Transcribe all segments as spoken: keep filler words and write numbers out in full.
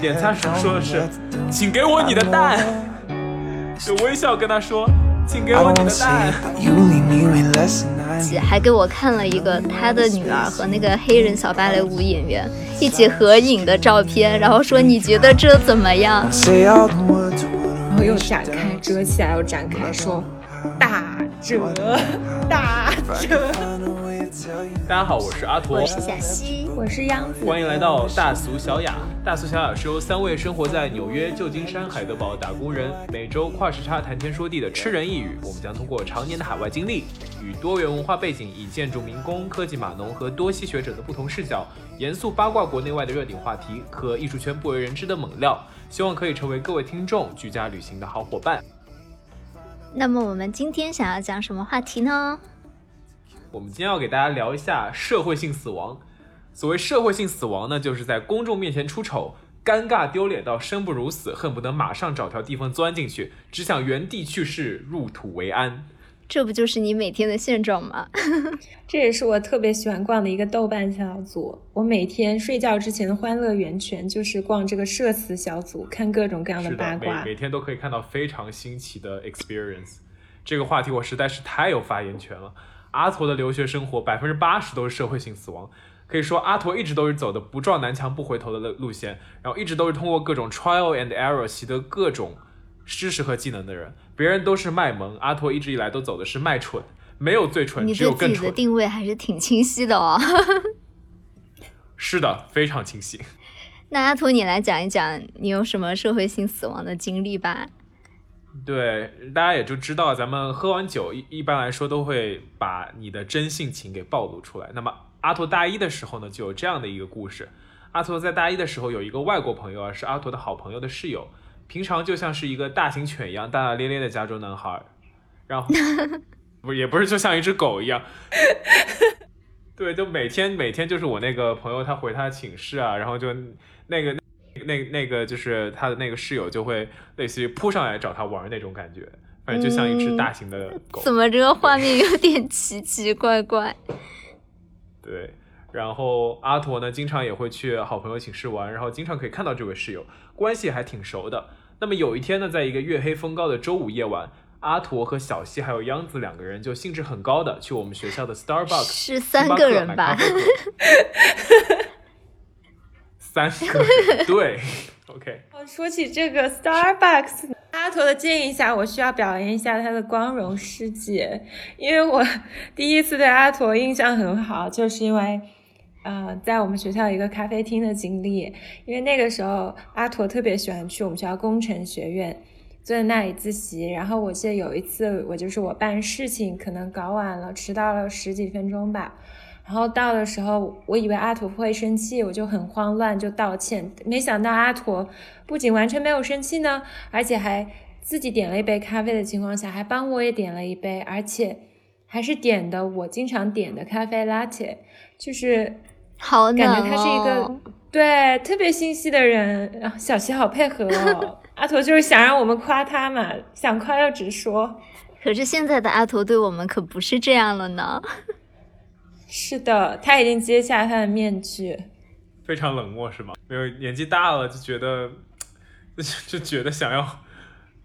点餐时说的是请给我你的蛋，就微笑跟他说请给我你的蛋。还给我看了一个他的女儿和那个黑人小芭蕾舞演员一起合影的照片，然后说你觉得这怎么样，然后又展开遮起来又展开说大折大折。大家好，我是阿陀，我是小西，我是央子，欢迎来到大俗小雅。大俗小雅是由三位生活在纽约、旧金山、海德堡打工人每周跨时差谈天说地的吃人一语，我们将通过常年的海外经历与多元文化背景，以建筑民工、科技码农和多栖学者的不同视角，严肃八卦国内外的热点话题和艺术圈不为人知的猛料，希望可以成为各位听众居家旅行的好伙伴。那么我们今天想要讲什么话题呢？我们今天要给大家聊一下社会性死亡。所谓社会性死亡呢，就是在公众面前出丑，尴尬丢脸到生不如死，恨不得马上找条地方钻进去，只想原地去世，入土为安。这不就是你每天的现状吗？这也是我特别喜欢逛的一个豆瓣小组，我每天睡觉之前的欢乐源泉就是逛这个社死小组，看各种各样的八卦。 每, 每天都可以看到非常新奇的 experience。 这个话题我实在是太有发言权了。阿陀的留学生活 百分之八十 都是社会性死亡，可以说阿陀一直都是走的不撞南墙不回头的路线，然后一直都是通过各种 trial and error 习得各种知识和技能的人。别人都是卖萌，阿陀一直以来都走的是卖蠢，没有最蠢，只有更蠢。你对自己的定位还是挺清晰的哦。是的，非常清晰。那阿陀，你来讲一讲你有什么社会性死亡的经历吧。对，大家也就知道咱们喝完酒 一, 一般来说都会把你的真性情给暴露出来。那么阿陀大一的时候呢，就有这样的一个故事。阿陀在大一的时候有一个外国朋友啊，是阿陀的好朋友的室友，平常就像是一个大型犬一样大大咧咧的加州男孩，然后不也不是就像一只狗一样。对，就每天每天就是我那个朋友他回他寝室啊，然后就那个那那个就是他的那个室友就会类似于扑上来找他玩那种感觉，反正就像一只大型的狗。嗯、怎么这个画面有点奇奇怪怪？对，然后阿陀呢，经常也会去好朋友寝室玩，然后经常可以看到这位室友，关系还挺熟的。那么有一天呢，在一个月黑风高的周五夜晚，阿陀和小西还有央子两个人就兴致很高的去我们学校的 Starbucks， 是三个人吧？三个对 ，OK。说起这个 Starbucks， 阿陀的建议下，我需要表扬一下他的光荣事迹，因为我第一次对阿陀印象很好，就是因为，呃，在我们学校一个咖啡厅的经历。因为那个时候阿陀特别喜欢去我们学校工程学院坐在那里自习，然后我记得有一次，我就是我办事情可能搞晚了，迟到了十几分钟吧。然后到的时候我以为阿陀会生气，我就很慌乱就道歉，没想到阿陀不仅完全没有生气呢，而且还自己点了一杯咖啡的情况下还帮我也点了一杯，而且还是点的我经常点的咖啡 latte， 就是好感觉他是一个、哦、对特别心细的人。小西好配合哦。阿陀就是想让我们夸他嘛，想夸就直说，可是现在的阿陀对我们可不是这样了呢。是的，他已经揭下他的面具，非常冷漠是吗？没有，年纪大了就觉得就觉得想要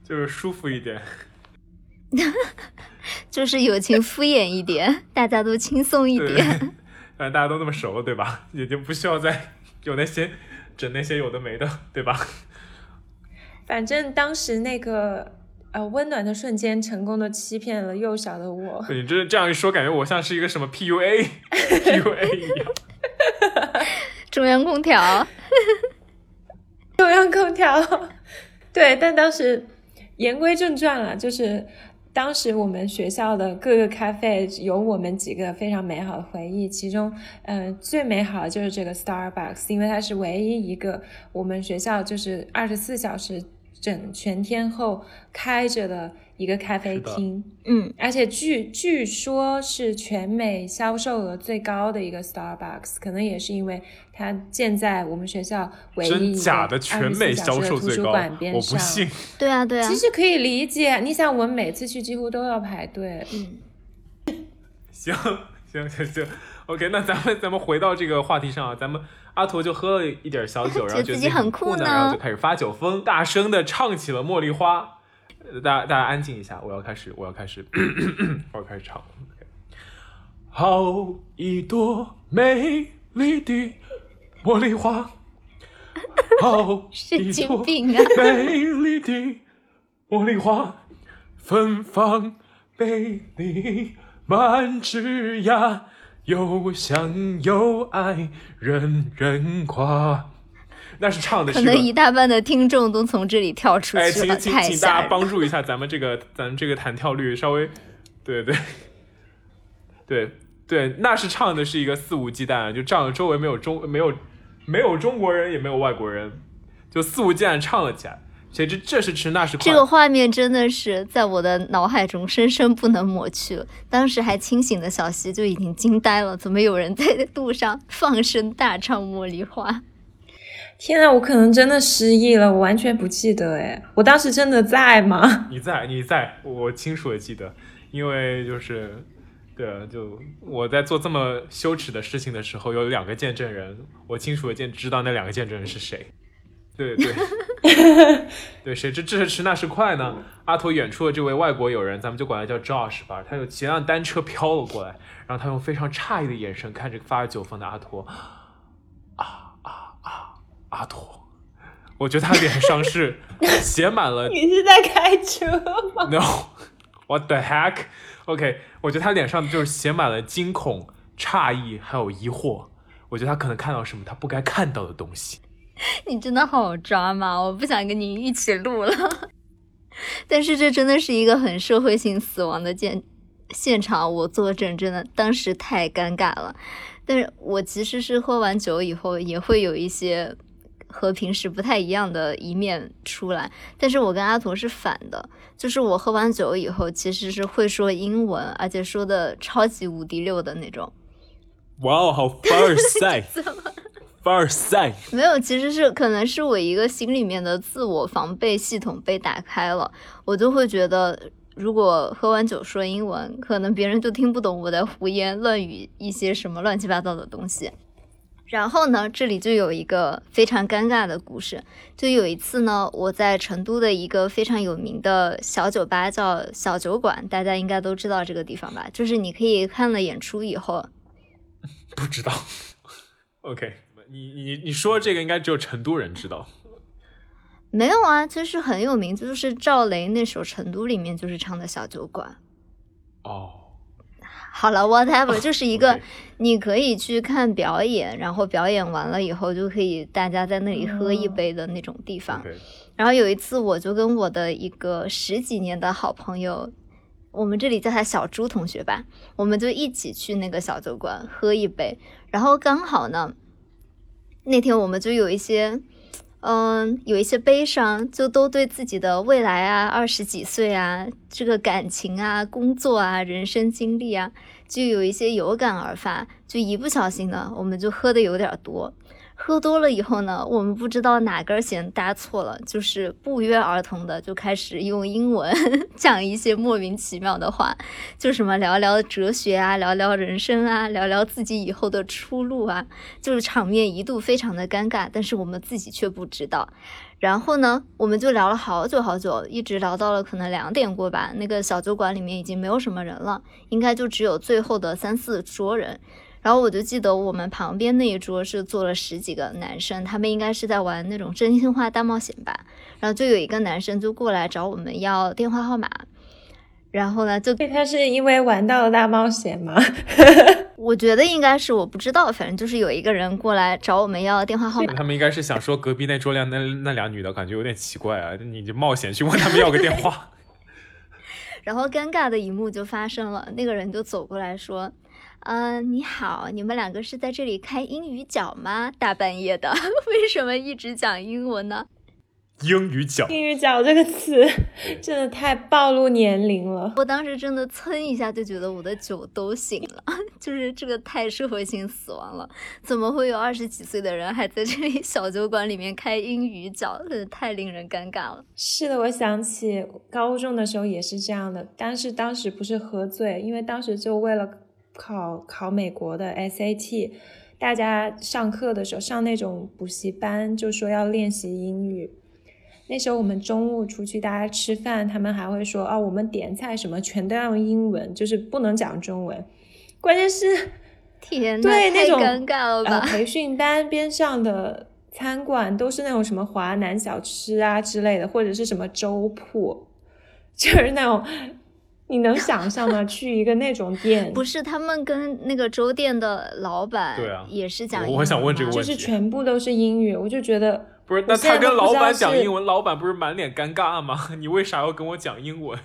就是舒服一点。就是友情敷衍一点。大家都轻松一点，大家都那么熟对吧，也就不需要再有那些整那些有的没的对吧。反正当时那个呃，温暖的瞬间成功的欺骗了幼小的我。你这这样一说，感觉我像是一个什么 P U A P U A 一样。中央空调，中央空调。对，但当时言归正传了，就是当时我们学校的各个咖啡有我们几个非常美好的回忆，其中嗯、呃，最美好的就是这个 Starbucks， 因为它是唯一一个我们学校就是二十四小时。整全天候开着的一个咖啡厅，嗯，而且据据说是全美销售额最高的一个 Starbucks， 可能也是因为它建在我们学校唯一一个真假的全美销售最高，我不信。对啊，对啊，其实可以理解。你想，我们每次去几乎都要排队。嗯，行行行行， OK， 那咱们咱们回到这个话题上啊，咱们阿驼就喝了一点小酒，然后觉得自己很酷呢，然后就开始发酒疯，大声的唱起了《茉莉花》。大家大家安静一下，我要开始，我要开始，咳咳咳我要开始唱。Okay. 好一朵美丽的茉莉花，好一朵美丽的茉莉花，芬芳美丽满枝桠。又香又爱人人夸，那是唱的是可能一大半的听众都从这里跳出去了、哎、请, 请, 请大家帮助一下咱们这个咱们这个弹跳率稍微对对对对，那是唱的是一个肆无忌惮，就唱周围没有中没有没有中国人也没有外国人，就肆无忌惮唱了起来，谁知这是吃那是快，这个画面真的是在我的脑海中深深不能抹去了。当时还清醒的小希就已经惊呆了，怎么有人在路上放声大唱《茉莉花》？天啊，我可能真的失忆了，我完全不记得哎，我当时真的在吗？你在，你在，我清楚的记得，因为就是，对，就我在做这么羞耻的事情的时候，有两个见证人，我清楚的见知道那两个见证人是谁。对对对，谁知这是迟那是快呢，阿驼远处的这位外国友人，咱们就管他叫 Josh 吧，他有几辆单车飘了过来，然后他用非常诧异的眼神看着发着酒疯的阿驼，啊啊啊阿驼，我觉得他脸上是写满了你是在开车吗？ No What the heck OK， 我觉得他脸上就是写满了惊恐诧异还有疑惑，我觉得他可能看到什么他不该看到的东西。你真的好抓马，我不想跟你一起录了。但是这真的是一个很社会性死亡的现现场，我作证，真的当时太尴尬了。但是我其实是喝完酒以后也会有一些和平时不太一样的一面出来，但是我跟阿驼是反的，就是我喝完酒以后其实是会说英文，而且说的超级无敌溜的那种。哇、wow, 好 far side 没有，其实是可能是我一个心里面的自我防备系统被打开了，我就会觉得如果喝完酒说英文，可能别人就听不懂我在胡言乱语一些什么乱七八糟的东西。然后呢，这里就有一个非常尴尬的故事，就有一次呢，我在成都的一个非常有名的小酒吧叫小酒馆，大家应该都知道这个地方吧，就是你可以看了演出以后不知道 OK，你你你说这个应该只有成都人知道。没有啊，就是很有名，就是赵雷那首《成都》里面就是唱的小酒馆。哦、oh. 好了 whatever、oh, 就是一个你可以去看表演、okay. 然后表演完了以后就可以大家在那里喝一杯的那种地方、okay. 然后有一次我就跟我的一个十几年的好朋友，我们这里叫他小朱同学吧，我们就一起去那个小酒馆喝一杯，然后刚好呢那天我们就有一些嗯，有一些悲伤，就都对自己的未来啊，二十几岁啊，这个感情啊，工作啊，人生经历啊，就有一些有感而发，就一不小心呢我们就喝的有点多，喝多了以后呢，我们不知道哪根弦搭错了，就是不约而同的就开始用英文讲一些莫名其妙的话，就什么聊聊哲学啊，聊聊人生啊，聊聊自己以后的出路啊，就是场面一度非常的尴尬，但是我们自己却不知道。然后呢我们就聊了好久好久，一直聊到了可能两点过吧，那个小酒馆里面已经没有什么人了，应该就只有最后的三四桌人。然后我就记得我们旁边那一桌是坐了十几个男生，他们应该是在玩那种真心话大冒险吧，然后就有一个男生就过来找我们要电话号码，然后呢就对，他是因为玩到了大冒险吗？我觉得应该是，我不知道，反正就是有一个人过来找我们要电话号码，他们应该是想说隔壁那桌那那俩女的感觉有点奇怪啊，你就冒险去问他们要个电话然后尴尬的一幕就发生了，那个人就走过来说嗯、uh, ，你好，你们两个是在这里开英语角吗？大半夜的，为什么一直讲英文呢？英语角，英语角这个词真的太暴露年龄了。我当时真的蹭一下就觉得我的酒都醒了，就是这个太社会性死亡了，怎么会有二十几岁的人还在这里小酒馆里面开英语角，太令人尴尬了。是的，我想起高中的时候也是这样的，但是当时不是喝醉，因为当时就为了考考美国的 S A T， 大家上课的时候上那种补习班，就说要练习英语。那时候我们中午出去大家吃饭，他们还会说啊、哦，我们点菜什么全都要用英文，就是不能讲中文。关键是，天哪，对那种太尴尬了吧、呃、培训班边上的餐馆都是那种什么华南小吃啊之类的，或者是什么粥铺，就是那种。你能想象吗？去一个那种店，不是他们跟那个粥店的老板也是讲英文吗？我想问这个问题，就是全部都是英语，我就觉得不是。那他跟老板讲英文，老板不是满脸尴尬吗？你为啥要跟我讲英文？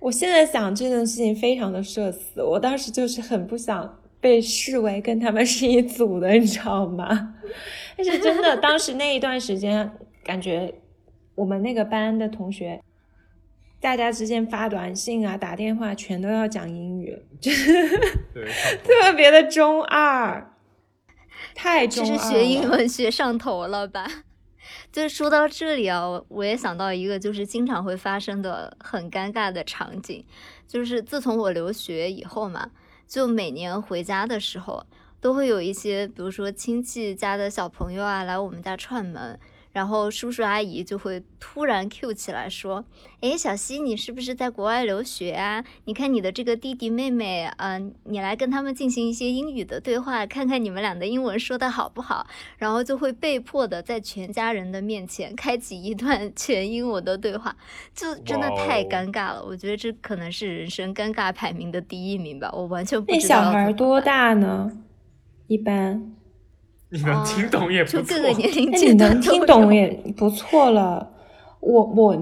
我现在想这件事情非常的社死，我当时就是很不想被视为跟他们是一组的，你知道吗？但是真的，当时那一段时间，感觉我们那个班的同学。大家之间发短信啊打电话全都要讲英语，对特别的中二，太中二了，就是学英文学上头了吧。就说到这里啊，我也想到一个就是经常会发生的很尴尬的场景，就是自从我留学以后嘛，就每年回家的时候都会有一些比如说亲戚家的小朋友啊来我们家串门，然后叔叔阿姨就会突然 Q 起来说，诶，小西你是不是在国外留学啊，你看你的这个弟弟妹妹，嗯、呃，你来跟他们进行一些英语的对话，看看你们俩的英文说的好不好。然后就会被迫的在全家人的面前开启一段全英文的对话，就真的太尴尬了、wow、我觉得这可能是人生尴尬排名的第一名吧，我完全不知道。那小孩多大呢？一般你能听懂也不错、哦、你能听懂也不错了。我我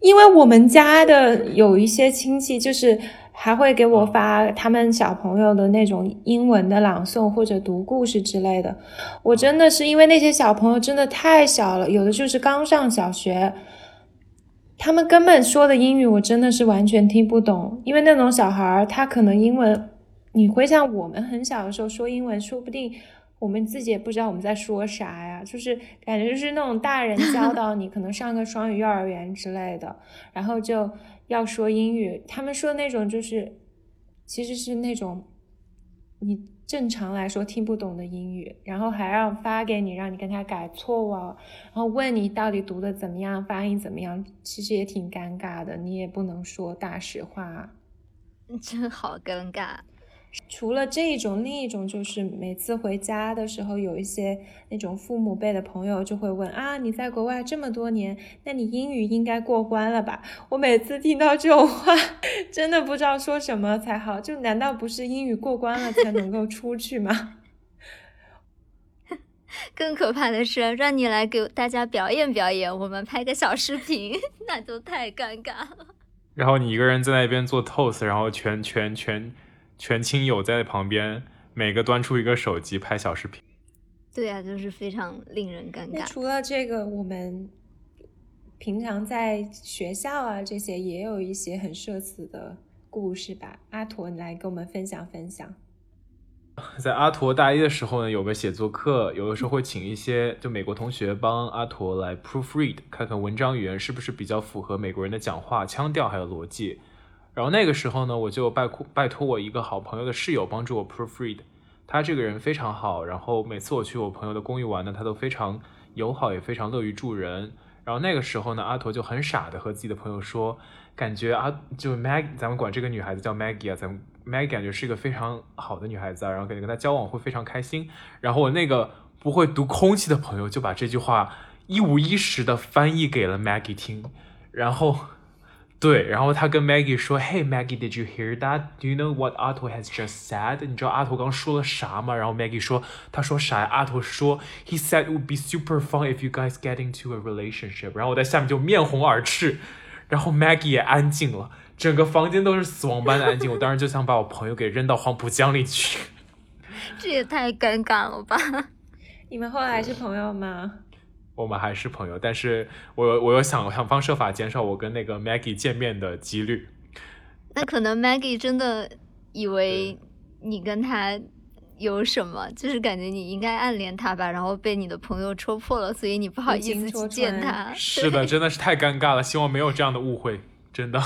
因为我们家的有一些亲戚就是还会给我发他们小朋友的那种英文的朗诵或者读故事之类的，我真的是因为那些小朋友真的太小了，有的就是刚上小学，他们根本说的英语我真的是完全听不懂。因为那种小孩他可能英文，你回想我们很小的时候说英文，说不定我们自己也不知道我们在说啥呀，就是感觉就是那种大人教导你可能上个双语幼儿园之类的，然后就要说英语，他们说那种就是其实是那种你正常来说听不懂的英语，然后还让发给你让你跟他改错误、啊、然后问你到底读的怎么样，发音怎么样，其实也挺尴尬的，你也不能说大实话，真好尴尬。除了这一种，另一种就是每次回家的时候，有一些那种父母辈的朋友就会问啊，你在国外这么多年，那你英语应该过关了吧？我每次听到这种话，真的不知道说什么才好，就难道不是英语过关了才能够出去吗？更可怕的是，让你来给大家表演表演，我们拍个小视频，那就太尴尬了。然后你一个人在那边做 toast， 然后全全全全亲友在旁边每个端出一个手机拍小视频。对啊，就是非常令人尴尬。除了这个，我们平常在学校啊这些也有一些很社死的故事吧，阿陀你来跟我们分享分享。在阿陀大一的时候呢，有个写作课，有的时候会请一些就美国同学帮阿陀来 proofread， 看看文章语言是不是比较符合美国人的讲话腔调还有逻辑。然后那个时候呢，我就拜拜托我一个好朋友的室友帮助我 proofread， 他这个人非常好，然后每次我去我朋友的公寓玩呢，他都非常友好，也非常乐于助人。然后那个时候呢，阿陀就很傻的和自己的朋友说，感觉啊，就 Maggie， 咱们管这个女孩子叫 Maggie 啊，咱们 Maggie 感觉是一个非常好的女孩子啊，然后感觉跟她交往会非常开心。然后我那个不会读空气的朋友就把这句话一五一十的翻译给了 Maggie 听，然后。对，然后他跟 Maggie 说 Hey Maggie, did you hear that? Do you know what Arthur has just said? 你知道阿陀刚说了啥吗？然后 Maggie 说他说啥呀？阿陀说 He said it would be super fun if you guys get into a relationship. 然后我在下面就面红耳赤，然后 Maggie 也安静了，整个房间都是死亡般的安静。我当时就想把我朋友给扔到黄浦江里去。这也太尴尬了吧。你们后来是朋友吗？我们还是朋友，但是我我又想想方设法减少我跟那个 Maggie 见面的几率。那可能 Maggie 真的以为你跟他有什么，就是感觉你应该暗恋他吧，然后被你的朋友戳破了，所以你不好意思去见他。是的，真的是太尴尬了，希望没有这样的误会，真的。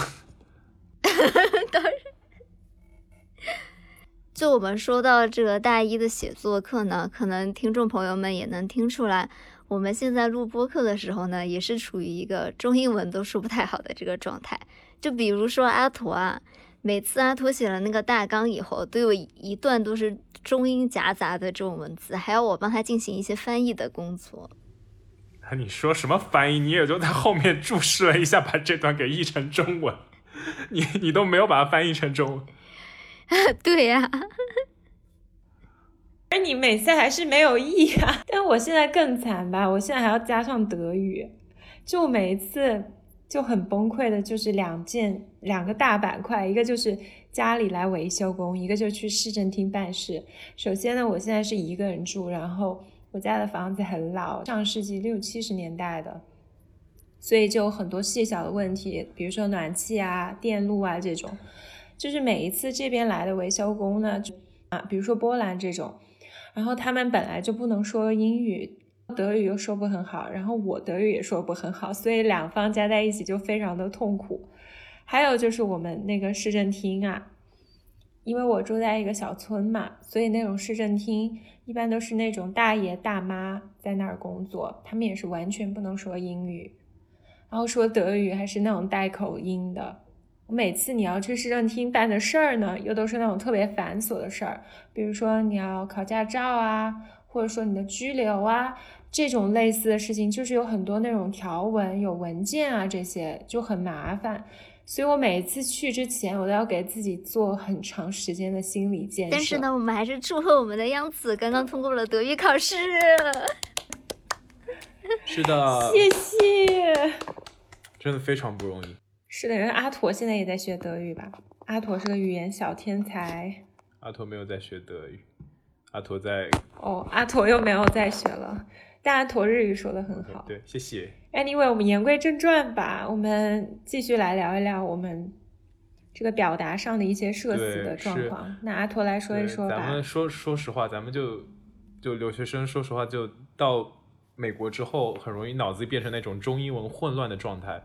就我们说到这个大一的写作课呢，可能听众朋友们也能听出来，我们现在录播课的时候呢，也是处于一个中英文都说不太好的这个状态。就比如说阿驼啊，每次阿驼写了那个大纲以后，都有一段都是中英夹杂的这种文字，还要我帮他进行一些翻译的工作。你说什么翻译？你也就在后面注释了一下，把这段给译成中文，你你都没有把它翻译成中文。对呀、啊。而你每次还是没有译啊，但我现在更惨吧，我现在还要加上德语，就每一次就很崩溃的，就是两件两个大板块，一个就是家里来维修工，一个就去市政厅办事。首先呢，我现在是一个人住，然后我家的房子很老，上世纪六七十年代的，所以就有很多细小的问题，比如说暖气啊、电路啊这种，就是每一次这边来的维修工呢，就啊，比如说波兰这种。然后他们本来就不能说英语，德语又说不很好，然后我德语也说不很好，所以两方加在一起就非常的痛苦。还有就是我们那个市政厅啊，因为我住在一个小村嘛，所以那种市政厅一般都是那种大爷大妈在那儿工作，他们也是完全不能说英语，然后说德语还是那种带口音的。每次你要去市政厅办的事儿呢，又都是那种特别繁琐的事儿，比如说你要考驾照啊，或者说你的居留啊，这种类似的事情，就是有很多那种条文、有文件啊，这些就很麻烦。所以我每次去之前，我都要给自己做很长时间的心理建设。但是呢，我们还是祝贺我们的央子刚刚通过了德语考试。是的，谢谢，真的非常不容易。是的，因为阿陀现在也在学德语吧？阿陀是个语言小天才。阿陀没有在学德语，阿陀在……哦，阿陀又没有在学了，但阿陀日语说得很好。对，对，谢谢。Anyway， 我们言归正传吧，我们继续来聊一聊我们这个表达上的一些社死的状况。那阿陀来说一说吧。咱们说说实话，咱们就就留学生，说实话，就到美国之后，很容易脑子变成那种中英文混乱的状态。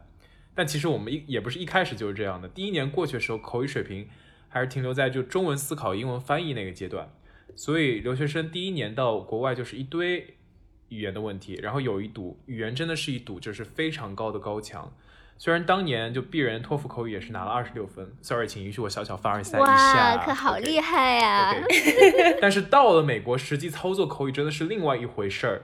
但其实我们也不是一开始就是这样的，第一年过去的时候口语水平还是停留在就中文思考英文翻译那个阶段，所以留学生第一年到国外就是一堆语言的问题，然后有一堵语言真的是一堵就是非常高的高墙。虽然当年就鄙人托福口语也是拿了二十六分， sorry 请允许我小小凡尔赛一下。哇，可好厉害呀、啊 okay, okay 但是到了美国实际操作口语真的是另外一回事儿。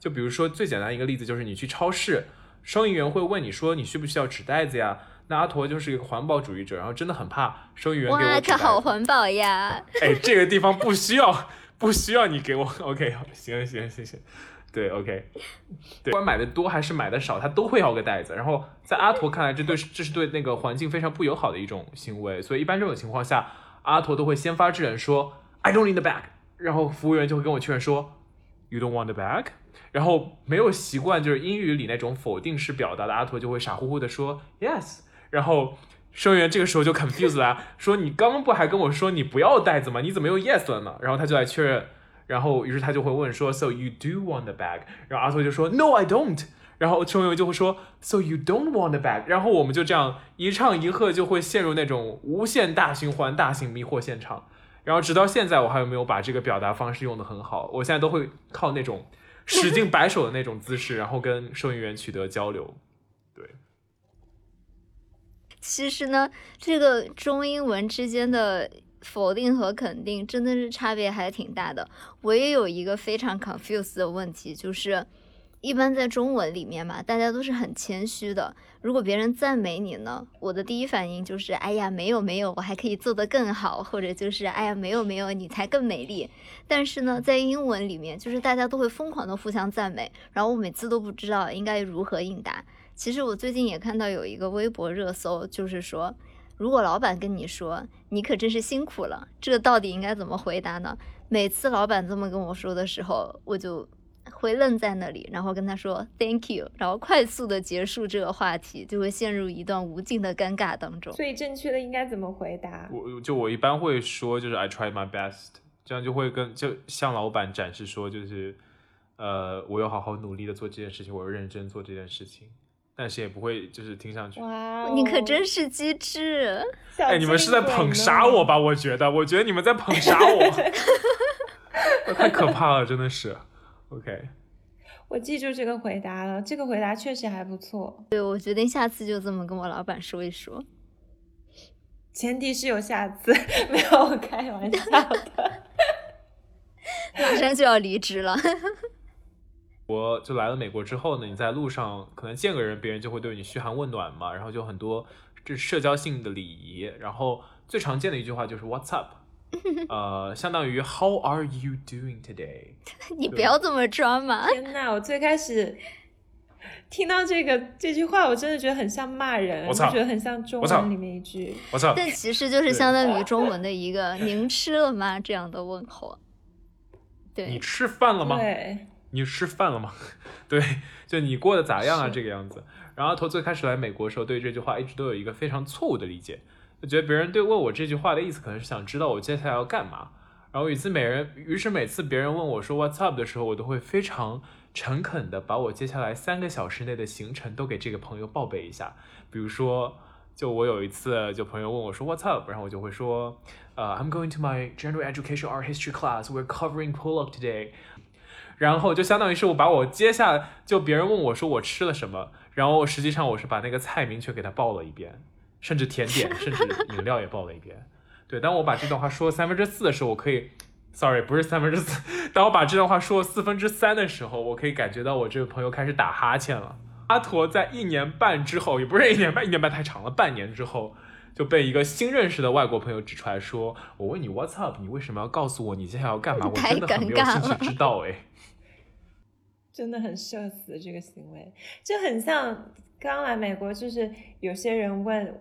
就比如说最简单一个例子就是你去超市，收银员会问你说你需不需要纸袋子呀？那阿陀就是一个环保主义者，然后真的很怕收银员给我纸袋子。哇，可好环保呀！哎，这个地方不需要，不需要你给我。OK， 行行行行，对 OK， 对，不管买的多还是买的少，他都会要个袋子。然后在阿陀看来，这对这是对那个环境非常不友好的一种行为。所以一般这种情况下，阿陀都会先发制人说 I don't need the bag， 然后服务员就会跟我确认说 You don't want the bag。然后没有习惯就是英语里那种否定式表达的阿陀就会傻乎乎的说 yes， 然后收银员这个时候就 confused 了、啊、说你刚刚不还跟我说你不要袋子吗？你怎么又 yes 了呢？然后他就来确认，然后于是他就会问说 so you do want the bag， 然后阿陀就说 no I don't， 然后收银员就会说 so you don't want the bag， 然后我们就这样一唱一和就会陷入那种无限大循环大型迷惑现场。然后直到现在我还有没有把这个表达方式用得很好，我现在都会靠那种使劲摆手的那种姿势然后跟收银员取得交流。对，其实呢这个中英文之间的否定和肯定真的是差别还挺大的。我也有一个非常 confused 的问题，就是一般在中文里面嘛，大家都是很谦虚的，如果别人赞美你呢，我的第一反应就是哎呀没有没有，我还可以做得更好，或者就是哎呀没有没有，你才更美丽。但是呢在英文里面就是大家都会疯狂的互相赞美，然后我每次都不知道应该如何应答。其实我最近也看到有一个微博热搜，就是说如果老板跟你说你可真是辛苦了，这到底应该怎么回答呢？每次老板这么跟我说的时候，我就会愣在那里，然后跟他说 thank you， 然后快速的结束这个话题，就会陷入一段无尽的尴尬当中。所以正确的应该怎么回答？我就我一般会说就是 I try my best， 这样就会跟就向老板展示说就是呃我有好好努力的做这件事情，我有认真做这件事情。但是也不会就是听上去。哇、wow ，你可真是机智！哎，你们是在捧杀我吧？我觉得，我觉得你们在捧杀我，太可怕了，真的是。OK。我记住这个回答了，这个回答确实还不错。对，我决定下次就这么跟我老板说一说，前提是有下次，没有，我开玩笑的。马上就要离职了。我就来了美国之后呢，你在路上可能见个人，别人就会对你嘘寒问暖嘛，然后就很多这社交性的礼仪，然后最常见的一句话就是 What's up？呃，相当于 How are you doing today？ 你不要这么装嘛！天哪，我最开始听到这个这句话，我真的觉得很像骂人，我觉得很像中文里面一句，但其实就是相当于中文的一个“您吃了吗”这样的问候。对，你吃饭了吗？对，你吃饭了吗？对，就你过得咋样啊？这个样子。然后头最开始来美国的时候，对这句话一直都有一个非常错误的理解。我觉得别人对问我这句话的意思可能是想知道我接下来要干嘛，然后于是每人于是每次别人问我说 What's up 的时候，我都会非常诚恳的把我接下来三个小时内的行程都给这个朋友报备一下。比如说就我有一次就朋友问我说 What's up， 然后我就会说呃、uh, I'm going to my general education art history class, we're covering pull up today， 然后就相当于是我把我接下来就别人问我说我吃了什么，然后实际上我是把那个菜名却给他报了一遍，甚至甜点甚至饮料也报了一遍。对，当我把这段话说三分之四的时候，我可以 sorry 不是三分之四，当我把这段话说四分之三的时候，我可以感觉到我这个朋友开始打哈欠了。阿陀在一年半之后，也不是一年半，一年半太长了，半年之后就被一个新认识的外国朋友指出来说，我问你 what's up， 你为什么要告诉我你接下来要干嘛，我真的很没有兴趣知道。哎，真的很社死这个行为，就很像刚来美国就是有些人问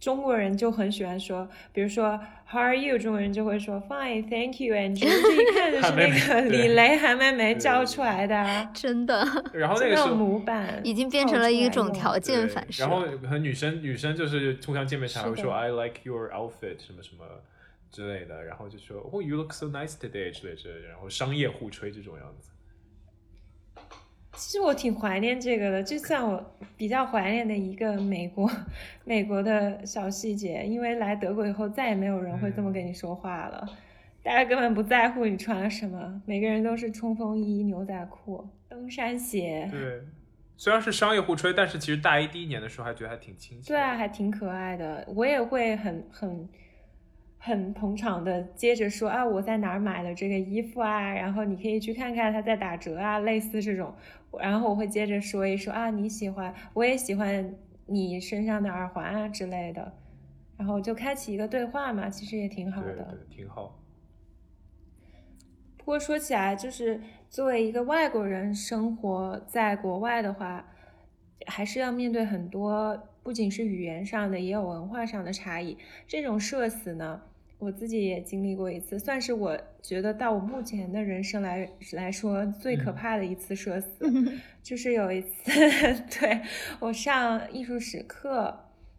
中国人就很喜欢说，比如说 How are you， 中国人就会说 Fine thank you and you， 这一看就是那个李雷韩梅梅教出来的、啊、真的。然后那个时候模板已经变成了一种条件反射。然后和女生女生就是互相见面才会说 I like your outfit 什么什么之类的，然后就说 Oh you look so nice today 之类之类的，然后商业互吹这种样子。其实我挺怀念这个的，就算我比较怀念的一个美国美国的小细节，因为来德国以后再也没有人会这么跟你说话了、嗯、大家根本不在乎你穿了什么，每个人都是冲锋衣牛仔裤登山鞋。对，虽然是商业互吹，但是其实大一第一年的时候还觉得还挺亲切。对啊，还挺可爱的。我也会很很很捧场的接着说啊我在哪儿买了这个衣服啊，然后你可以去看看它在打折啊，类似这种。然后我会接着说一说啊你喜欢我也喜欢你身上的耳环啊之类的，然后就开启一个对话嘛，其实也挺好的。对对，挺好。不过说起来就是作为一个外国人生活在国外的话，还是要面对很多不仅是语言上的也有文化上的差异。这种社死呢我自己也经历过一次，算是我觉得到我目前的人生来来说最可怕的一次社死、嗯、就是有一次对我上艺术史课，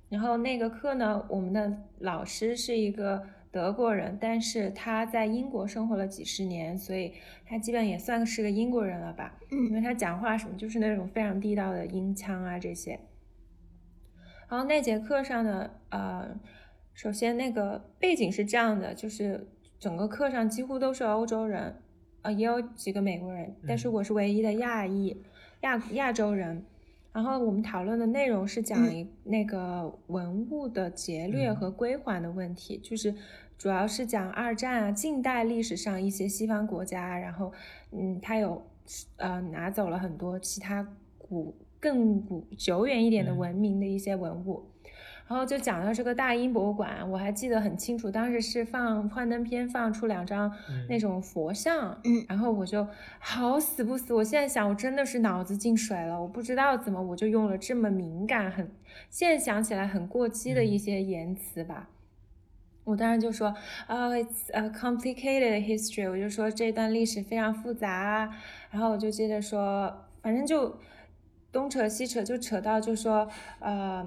然后那个课呢我们的老师是一个德国人，但是他在英国生活了几十年，所以他基本也算是个英国人了吧、嗯、因为他讲话什么就是那种非常地道的英腔啊这些。然后那节课上呢呃首先那个背景是这样的，就是整个课上几乎都是欧洲人，呃，也有几个美国人，但是我是唯一的亚裔、嗯、亚亚洲人。然后我们讨论的内容是讲一、嗯、那个文物的劫掠和归还的问题、嗯、就是主要是讲二战啊近代历史上一些西方国家，然后嗯，他有呃拿走了很多其他古更古久远一点的文明的一些文物、嗯，然后就讲到这个大英博物馆，我还记得很清楚，当时是放幻灯片放出两张那种佛像、嗯、然后我就好死不死，我现在想我真的是脑子进水了，我不知道怎么我就用了这么敏感很现在想起来很过激的一些言辞吧、嗯、我当时就说啊、oh, it's a complicated history， 我就说这段历史非常复杂、啊、然后我就接着说反正就东扯西扯就扯到就说呃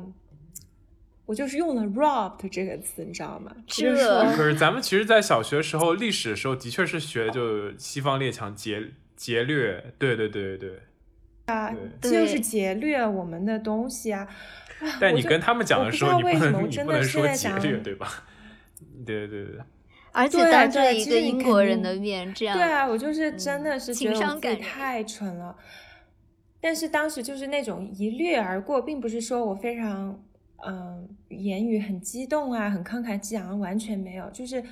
我就是用了 robbed 这个词，你知道吗？这可是咱们其实在小学时候历史的时候的确是学就西方列强劫劫掠。对对对对，啊，就是劫掠我们的东西啊。但你跟他们讲的时候，你不能你不能说劫掠，对吧？对对对。而且当着一个英国人的面这样，对啊，我就是真的是觉得我自己太蠢了。但是当时就是那种一掠而过，并不是说我非常嗯、呃、言语很激动啊，很慷慨激昂，完全没有，就是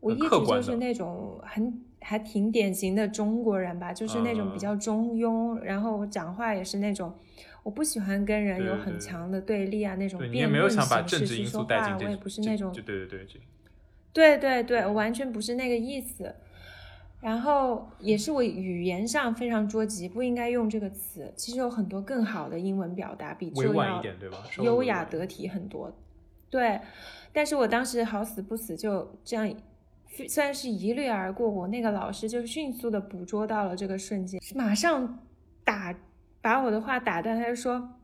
我一直就是那种很还挺典型的中国人吧，就是那种比较中庸，嗯、然后我讲话也是那种，我不喜欢跟人有很强的对立啊，对对对，那种辩论形式，你也没有想把政治因素带进这，我也不是那种，对对对对，对对对，我完全不是那个意思。然后也是我语言上非常着急，不应该用这个词。其实有很多更好的英文表达，比这要优雅得体很多。对，但是我当时好死不死就这样，虽然是一掠而过，我那个老师就迅速的捕捉到了这个瞬间，马上打把我的话打断，他就说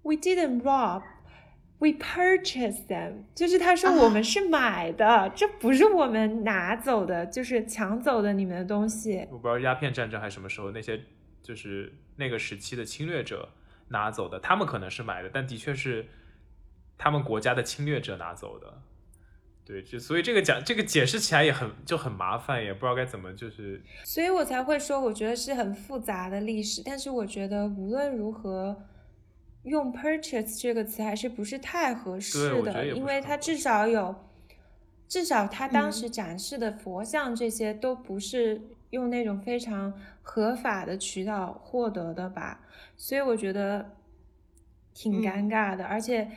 "We didn't rob."We purchase them， 就是他说我们是买的、啊，这不是我们拿走的，就是抢走的你们的东西。我不知道鸦片战争还是什么时候，那些就是那个时期的侵略者拿走的，他们可能是买的，但的确是他们国家的侵略者拿走的。对，就所以这个讲这个解释起来也很就很麻烦，也不知道该怎么就是。所以我才会说，我觉得是很复杂的历史，但是我觉得无论如何。用 purchase 这个词还是不是太合适的，因为它至少有至少它当时展示的佛像这些都不是用那种非常合法的渠道获得的吧，所以我觉得挺尴尬的、嗯、而且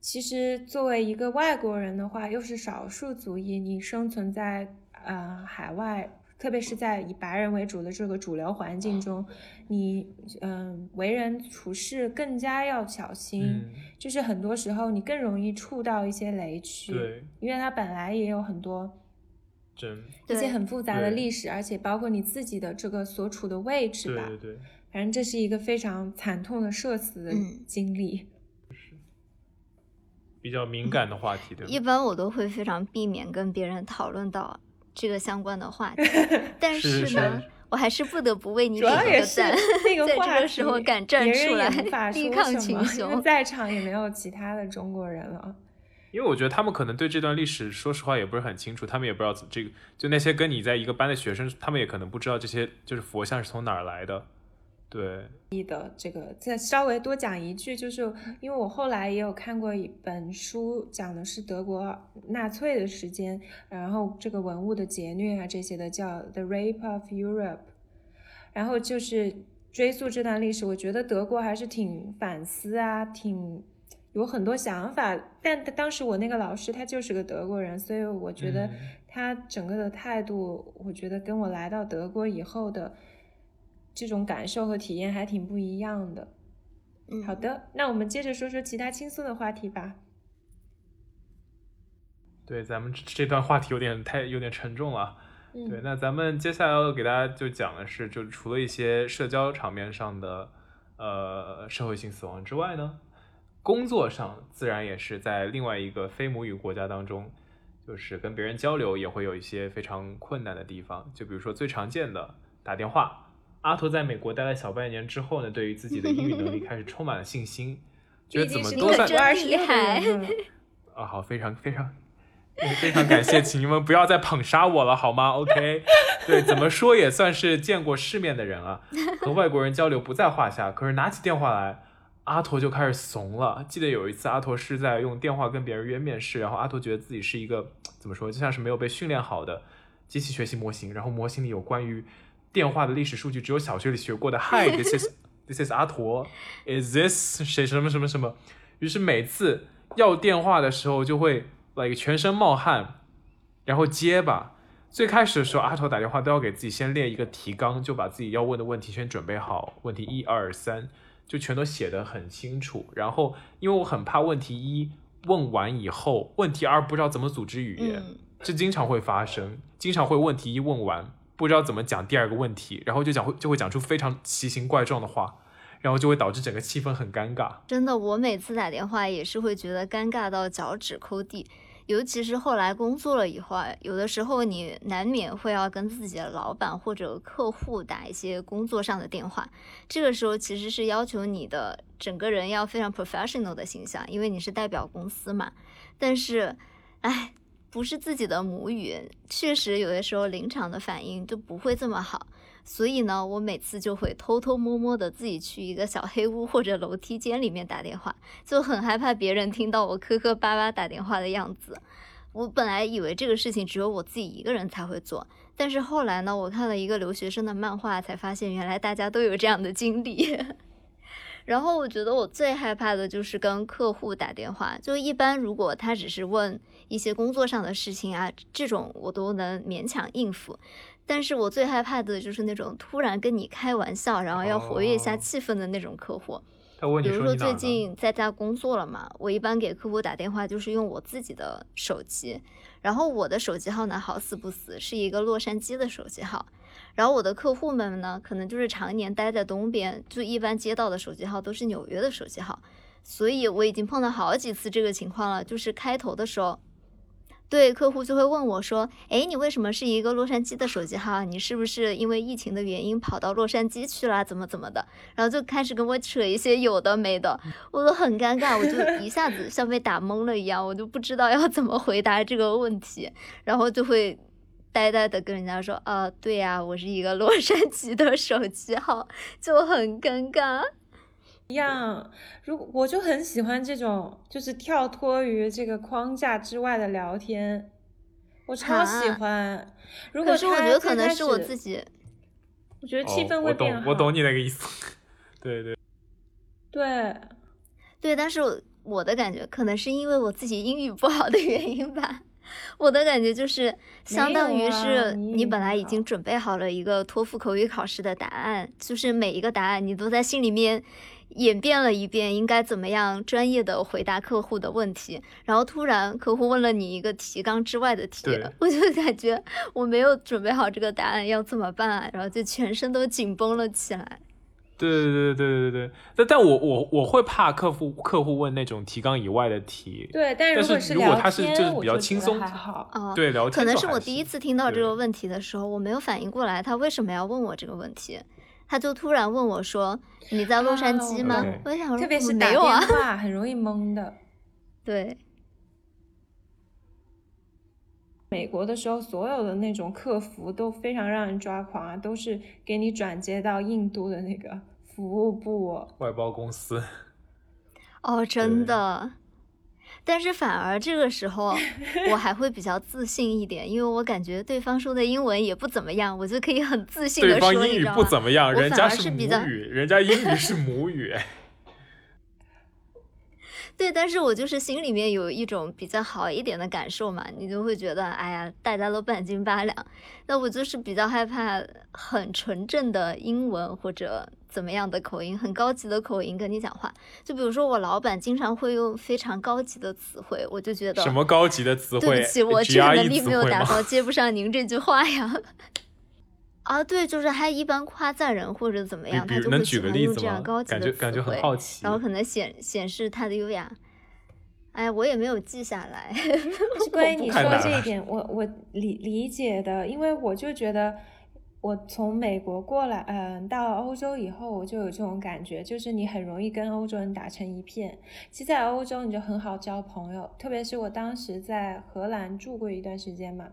其实作为一个外国人的话，又是少数族裔，你生存在呃海外，特别是在以白人为主的这个主流环境中，你嗯、呃、为人处事更加要小心、嗯、就是很多时候你更容易触到一些雷区，对，因为它本来也有很多一些很复杂的历史，而且包括你自己的这个所处的位置吧，对对对，反正这是一个非常惨痛的社死的经历、嗯，比较敏感的话题，对吧？一般我都会非常避免跟别人讨论到这个相关的话题，但是呢，是是是，我还是不得不为你点个赞。那个在这个时候敢站出来对抗群雄，在场也没有其他的中国人了。因为我觉得他们可能对这段历史，说实话也不是很清楚，他们也不知道这个，就那些跟你在一个班的学生，他们也可能不知道这些就是佛像是从哪儿来的。对，这个再稍微多讲一句，就是因为我后来也有看过一本书，讲的是德国纳粹的时间，然后这个文物的劫掠啊这些的，叫 The Rape of Europe， 然后就是追溯这段历史，我觉得德国还是挺反思啊，挺有很多想法，但当时我那个老师他就是个德国人，所以我觉得他整个的态度、嗯、我觉得跟我来到德国以后的这种感受和体验还挺不一样的。好的，那我们接着说说其他轻松的话题吧。对，咱们这段话题有点太有点沉重了、嗯、对，那咱们接下来要给大家就讲的是，就除了一些社交场面上的呃社会性死亡之外呢，工作上自然也是在另外一个非母语国家当中，就是跟别人交流也会有一些非常困难的地方，就比如说最常见的打电话。阿驼在美国待了小半年之后呢，对于自己的英语能力开始充满了信心，觉得怎么都算厉害啊！好，非常非常非常感谢，请你们不要再捧杀我了好吗 ？OK， 对，怎么说也算是见过世面的人了，和外国人交流不在话下。可是拿起电话来，阿驼就开始怂了。记得有一次，阿驼是在用电话跟别人约面试，然后阿驼觉得自己是一个怎么说，就像是没有被训练好的机器学习模型，然后模型里有关于电话的历史数据，只有小学里学过的 Hi, this is, this is 阿陀 Is this 谁什么什么什么。于是每次要电话的时候就会 like 全身冒汗，然后结巴。最开始的时候阿陀打电话都要给自己先列一个提纲，就把自己要问的问题先准备好，问题一二三就全都写得很清楚。然后因为我很怕问题一问完以后问题二不知道怎么组织语言、嗯、这经常会发生，经常会问题一问完不知道怎么讲第二个问题，然后就讲就会讲出非常奇形怪状的话，然后就会导致整个气氛很尴尬。真的，我每次打电话也是会觉得尴尬到脚趾抠地，尤其是后来工作了以后，有的时候你难免会要跟自己的老板或者客户打一些工作上的电话，这个时候其实是要求你的整个人要非常 professional 的形象，因为你是代表公司嘛。但是哎，不是自己的母语，确实有的时候临场的反应就不会这么好，所以呢我每次就会偷偷摸摸的自己去一个小黑屋或者楼梯间里面打电话，就很害怕别人听到我磕磕巴巴打电话的样子。我本来以为这个事情只有我自己一个人才会做，但是后来呢我看了一个留学生的漫画才发现原来大家都有这样的经历。然后我觉得我最害怕的就是跟客户打电话，就一般如果他只是问一些工作上的事情啊，这种我都能勉强应付，但是我最害怕的就是那种突然跟你开玩笑然后要活跃一下气氛的那种客户。他问你说你哪呢？比如说最近在家工作了嘛，我一般给客户打电话就是用我自己的手机，然后我的手机号呢好死不死是一个洛杉矶的手机号，然后我的客户们呢可能就是常年待在东边，就一般接到的手机号都是纽约的手机号，所以我已经碰到好几次这个情况了。就是开头的时候对客户就会问我说，诶，你为什么是一个洛杉矶的手机号？你是不是因为疫情的原因跑到洛杉矶去了？怎么怎么的，然后就开始跟我扯一些有的没的，我都很尴尬，我就一下子像被打懵了一样，我就不知道要怎么回答这个问题，然后就会呆呆的跟人家说，啊，对呀，我是一个洛杉矶的手机号，就很尴尬。样，如果我就很喜欢这种就是跳脱于这个框架之外的聊天，我超喜欢、啊、如果可是我觉得可能是我自己，我觉得气氛会变好、哦、我, 懂我懂你那个意思。对对对对，但是 我, 我的感觉可能是因为我自己英语不好的原因吧，我的感觉就是相当于是你本来已经准备好了一个托福口语考试的答案，就是每一个答案你都在心里面演变了一遍应该怎么样专业的回答客户的问题，然后突然客户问了你一个提纲之外的题，我就感觉我没有准备好这个答案要怎么办啊，然后就全身都紧绷了起来。对对对对对对，但但我我我会怕客户客户问那种提纲以外的题。对，但是如果是聊天，但是如果他是就是比较轻松，还好。哦，对，聊天可能是我第一次听到这个问题的时候，我没有反应过来他为什么要问我这个问题，他就突然问我说：“你在洛杉矶吗？”哦、我想说，特别是打电话、啊、很容易懵的。对，美国的时候，所有的那种客服都非常让人抓狂啊，都是给你转接到印度的那个。服务部外包公司哦，真的。但是反而这个时候我还会比较自信一点，因为我感觉对方说的英文也不怎么样，我就可以很自信的说。对方英语不怎么样，人家是母语，人家英语是母语。对，但是我就是心里面有一种比较好一点的感受嘛，你就会觉得哎呀大家都半斤八两。那我就是比较害怕很纯正的英文或者怎么样的口音，很高级的口音跟你讲话，就比如说我老板经常会用非常高级的词汇，我就觉得什么高级的词汇，对不起我这个能力没有达到接不上您这句话呀。啊，对，就是他一般夸赞人或者怎么样，他就会喜欢用这样高级的词汇，感觉感觉很好奇，然后可能显显示他的优雅。哎，我也没有记下来。关于你说这一点，我我理理解的，因为我就觉得我从美国过来，嗯、呃，到欧洲以后，我就有这种感觉，就是你很容易跟欧洲人打成一片。其实在欧洲你就很好交朋友，特别是我当时在荷兰住过一段时间嘛。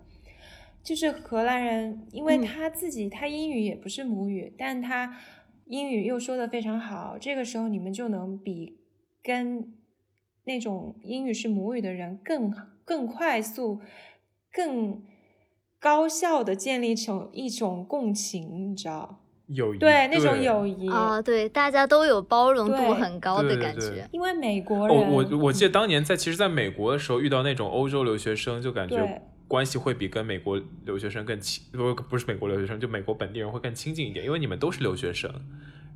就是荷兰人，因为他自己、嗯、他英语也不是母语，但他英语又说得非常好，这个时候你们就能比跟那种英语是母语的人更更快速更高效的建立成一种共情，你知道友谊，对那种友谊啊，对大家都有包容度很高的感觉。因为美国人、哦、我我记得当年在其实在美国的时候遇到那种欧洲留学生，就感觉关系会比跟美国留学生更亲，不不是美国留学生，就美国本地人会更亲近一点，因为你们都是留学生，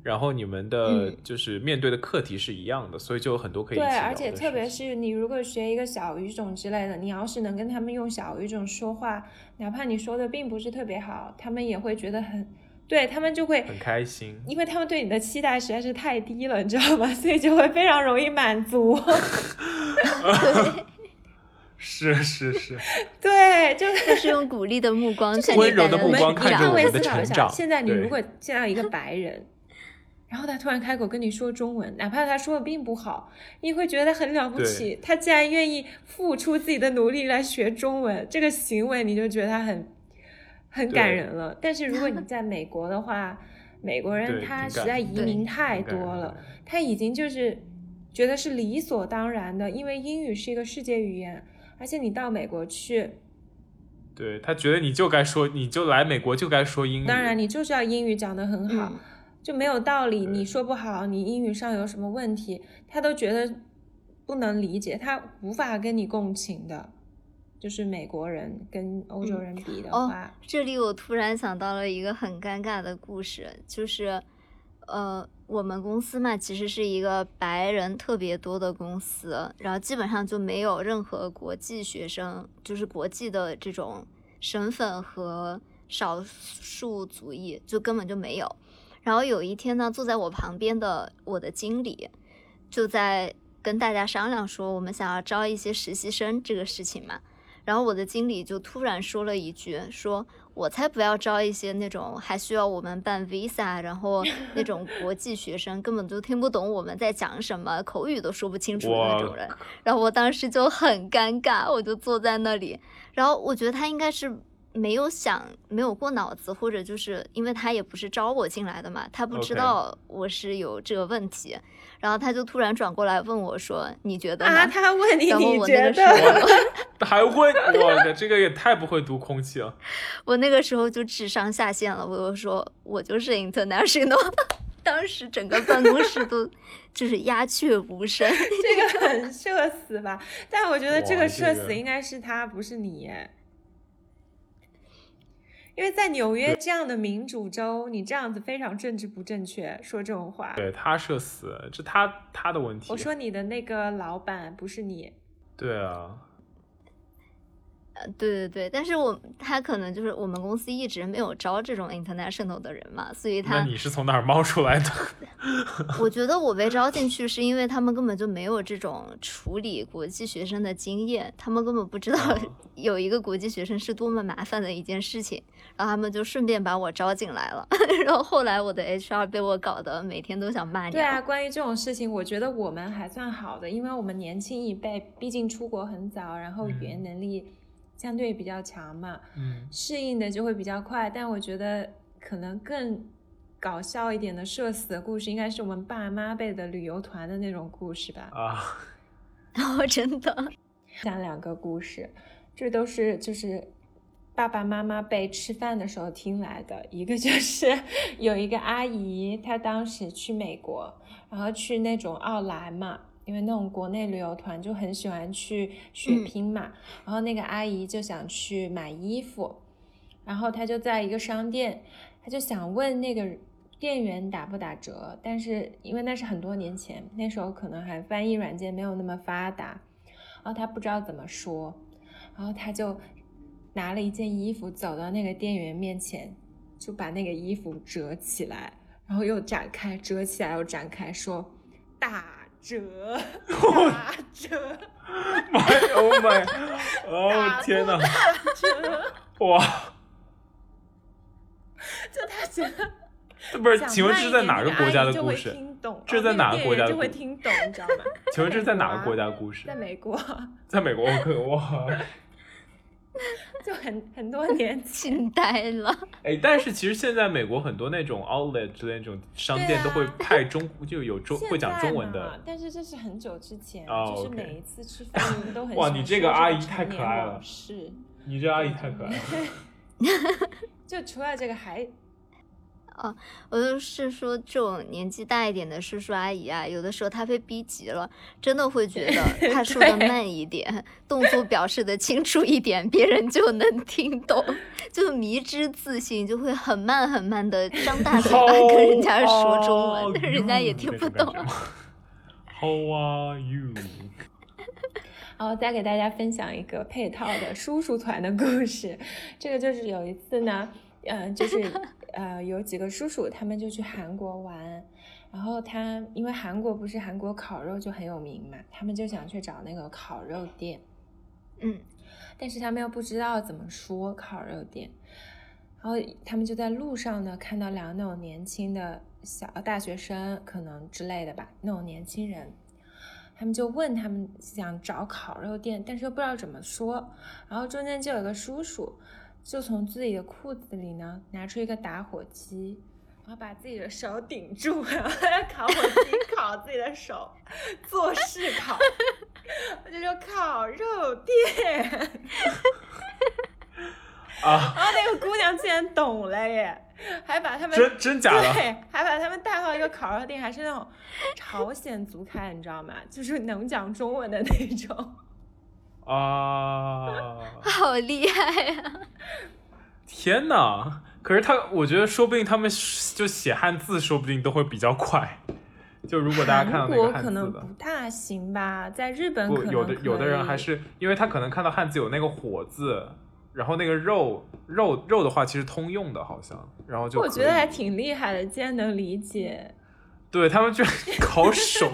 然后你们的就是面对的课题是一样的，嗯、所以就有很多可以一起聊的事情。对，而且特别是你如果学一个小语种之类的，你要是能跟他们用小语种说话，哪怕你说的并不是特别好，他们也会觉得很，对他们就会很开心，因为他们对你的期待实在是太低了，你知道吗？所以就会非常容易满足。是是是对，就是用鼓励的目光温柔的目光看着我们的成长。现在你如果见到一个白人然后他突然开口跟你说中文，哪怕他说的并不好，你会觉得很了不起，他竟然愿意付出自己的努力来学中文，这个行为你就觉得他很很感人了。但是如果你在美国的话，美国人他实在移民太多了，他已经就是觉得是理所当然的，因为英语是一个世界语言，而且你到美国去，对，他觉得你就该说，你就来美国就该说英语，当然你就是要英语讲得很好、嗯就没有道理你说不好你英语上有什么问题，他都觉得不能理解，他无法跟你共情的，就是美国人跟欧洲人比的话、嗯哦、这里我突然想到了一个很尴尬的故事，就是呃，我们公司嘛其实是一个白人特别多的公司，然后基本上就没有任何国际学生，就是国际的这种身份和少数族裔就根本就没有。然后有一天呢，坐在我旁边的我的经理就在跟大家商量说我们想要招一些实习生这个事情嘛，然后我的经理就突然说了一句，说我才不要招一些那种还需要我们办 visa 然后那种国际学生根本就听不懂我们在讲什么，口语都说不清楚的那种人。然后我当时就很尴尬，我就坐在那里，然后我觉得他应该是没有想没有过脑子，或者就是因为他也不是招我进来的嘛，他不知道我是有这个问题、okay. 然后他就突然转过来问我说你觉得呢啊，他问你你觉得还问我这个也太不会读空气了我那个时候就智商下线了，我就说我就是 international 当时整个办公室都就是鸦雀无声这个很社死吧，但我觉得这个社死应该是他不是你耶，因为在纽约这样的民主州，你这样子非常政治不正确，说这种话。对，他社死，这他他的问题。我说你的那个老板不是你。对啊。呃，对对对，但是我他可能就是我们公司一直没有招这种 international 的人嘛，所以他。那你是从哪儿冒出来的？我觉得我被招进去是因为他们根本就没有这种处理国际学生的经验，他们根本不知道有一个国际学生是多么麻烦的一件事情，然后他们就顺便把我招进来了。然后后来我的 H R 被我搞得每天都想骂你。对啊，关于这种事情，我觉得我们还算好的，因为我们年轻一辈，毕竟出国很早，然后语言能力、嗯。相对比较强嘛、嗯、适应的就会比较快，但我觉得可能更搞笑一点的社死的故事应该是我们爸妈辈的旅游团的那种故事吧。啊，哦，真的讲两个故事，这都是就是爸爸妈妈辈吃饭的时候听来的。一个就是有一个阿姨，她当时去美国，然后去那种奥莱嘛，因为那种国内旅游团就很喜欢去血拼嘛、嗯、然后那个阿姨就想去买衣服，然后她就在一个商店，她就想问那个店员打不打折，但是因为那是很多年前，那时候可能还翻译软件没有那么发达，然后她不知道怎么说，然后她就拿了一件衣服走到那个店员面前，就把那个衣服折起来，然后又展开，折起来又展开，说打折打折Oh my哦天哪，打折哇，就他觉得不是，请问这是在哪个国家的故事？这是在哪个国家的故事？请问这是在哪个国家的故事？在美国，在美国。哇，就很很多年惊呆了。哎，但是其实现在美国很多那种 outlet 之类那种商店都会派中、啊、就有中会讲中文的，但是这是很久之前、哦、就是每一次吃饭都很。哇，你这个阿姨太可爱了，是你这阿姨太可爱了就除了这个还哦，我就是说这种年纪大一点的叔叔阿姨啊，有的时候他被逼急了，真的会觉得他说的慢一点动作表示的清楚一点，别人就能听懂，就迷之自信，就会很慢很慢的张大嘴巴跟人家说中文、oh, 但人家也听不懂 How are you 然后再给大家分享一个配套的叔叔团的故事。这个就是有一次呢嗯、呃，就是呃，有几个叔叔他们就去韩国玩，然后他因为韩国不是韩国烤肉就很有名嘛，他们就想去找那个烤肉店，嗯，但是他们又不知道怎么说烤肉店。然后他们就在路上呢，看到两个那种年轻的小大学生可能之类的吧，那种年轻人，他们就问他们想找烤肉店，但是又不知道怎么说。然后中间就有个叔叔，就从自己的裤子里呢拿出一个打火机，然后把自己的手顶住，然后在烤火机烤自己的手，做事烤。我就说烤肉店。啊！然后那个姑娘竟然懂了耶，还把他们真真假的，对，还把他们带到一个烤肉店，还是那种朝鲜族开的，你知道吗？就是能讲中文的那种。啊！好厉害呀、啊！天哪！可是他，我觉得说不定他们就写汉字，说不定都会比较快。就如果大家看到那个汉字的，韩国可能不大行吧，在日本可能可以，有的有的人还是因为他可能看到汉字有那个火字。然后那个肉肉肉的话其实通用的好像，然后就我觉得还挺厉害的，竟然能理解。对，他们居然烤手。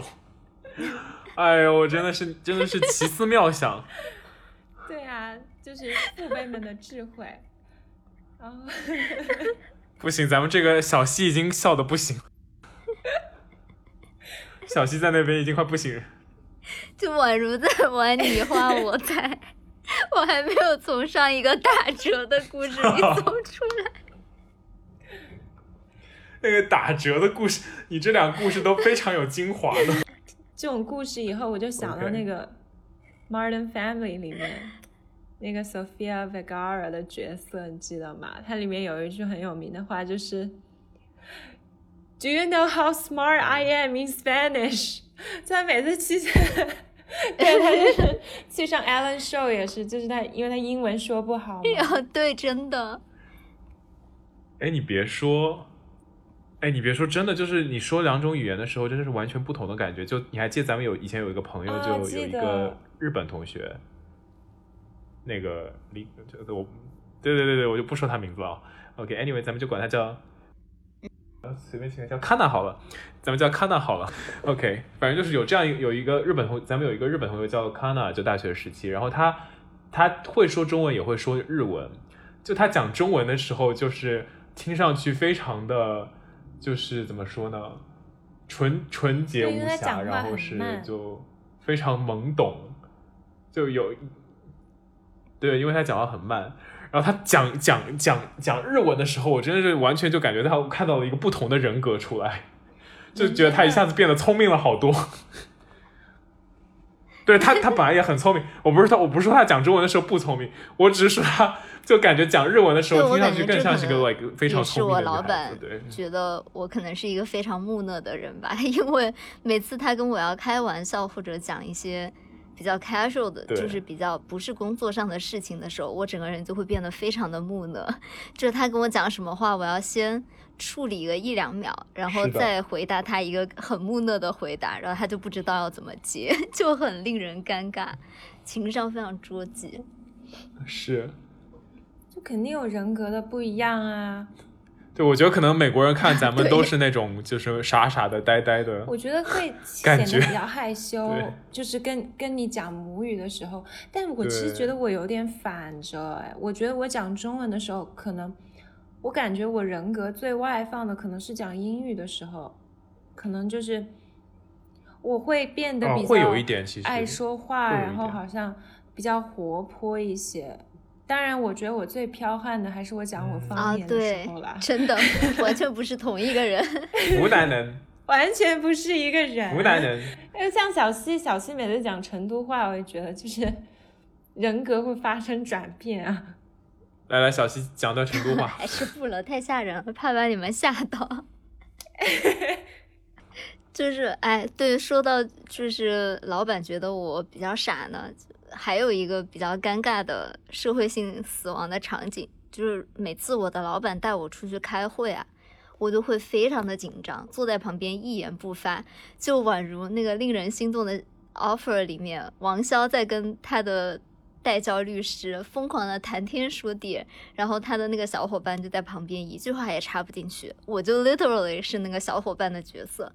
哎呦，真的是真的是奇思妙想。对啊，就是父辈们的智慧。然后不行，咱们这个小西已经笑得不行，小西在那边已经快不行了，就宛如在玩你画我猜。我还没有从上一个打折的故事里走出来。那个打折的故事，你这两个故事都非常有精华的。这种故事以后我就想到那个 Modern Family 里面、okay. 那个 Sofia Vergara 的角色，你记得吗？它里面有一句很有名的话，就是 Do you know how smart I am in Spanish？ 他每次期间对，他就是去上 Ellen Show 也是，就是他，因为他英文说不好嘛。对，真的。哎，你别说，哎，你别说，真的就是你说两种语言的时候，真的是完全不同的感觉。就你还记得咱们有以前有一个朋友，就有一个日本同学，啊、那个李，我，对对对对，我就不说他名字了。OK，Anyway，、okay, 咱们就管他叫。随便请个叫 Kana 好了，咱们叫 Kana 好了。OK， 反正就是有这样有一个日本同，咱们有一个日本同学叫 Kana， 就大学时期，然后他他会说中文也会说日文，就他讲中文的时候，就是听上去非常的，就是怎么说呢，纯纯洁无瑕，然后是就非常懵懂，就有对，因为他讲话很慢。然后他讲讲讲讲日文的时候，我真的是完全就感觉他看到了一个不同的人格出来，就觉得他一下子变得聪明了好多。对，他他本来也很聪明，我不是他我不是说他讲中文的时候不聪明，我只是说他就感觉讲日文的时候听上去更像是个 like 非常聪明的女孩子。是我老板觉得我可能是一个非常木讷的人吧，因为每次他跟我要开玩笑或者讲一些比较 casual 的，就是比较不是工作上的事情的时候，我整个人就会变得非常的木讷，就是他跟我讲什么话，我要先处理个一两秒，然后再回答他一个很木讷的回答，然后他就不知道要怎么接，就很令人尴尬，情商非常捉急。是，就肯定有人格的不一样啊。对，我觉得可能美国人看咱们都是那种就是傻傻的呆呆的，我觉得会显得比较害羞，就是跟跟你讲母语的时候。但我其实觉得我有点反着、哎、我觉得我讲中文的时候，可能我感觉我人格最外放的可能是讲英语的时候，可能就是我会变得比较爱说话、哦、然后好像比较活泼一些。当然我觉得我最彪悍的还是我讲我方言的时候了、啊、真的完全不是同一个人。湖南人完全不是一个人，湖南人像小西小西每次讲成都话，我也觉得就是人格会发生转变啊。来来，小西讲段成都话。还是不了，太吓人了，怕把你们吓到。就是哎，对，说到就是老板觉得我比较傻呢，还有一个比较尴尬的社会性死亡的场景，就是每次我的老板带我出去开会啊，我就会非常的紧张，坐在旁边一言不发，就宛如那个令人心动的 offer 里面，王骁在跟他的代教律师疯狂的谈天说地，然后他的那个小伙伴就在旁边一句话也插不进去，我就 literally 是那个小伙伴的角色。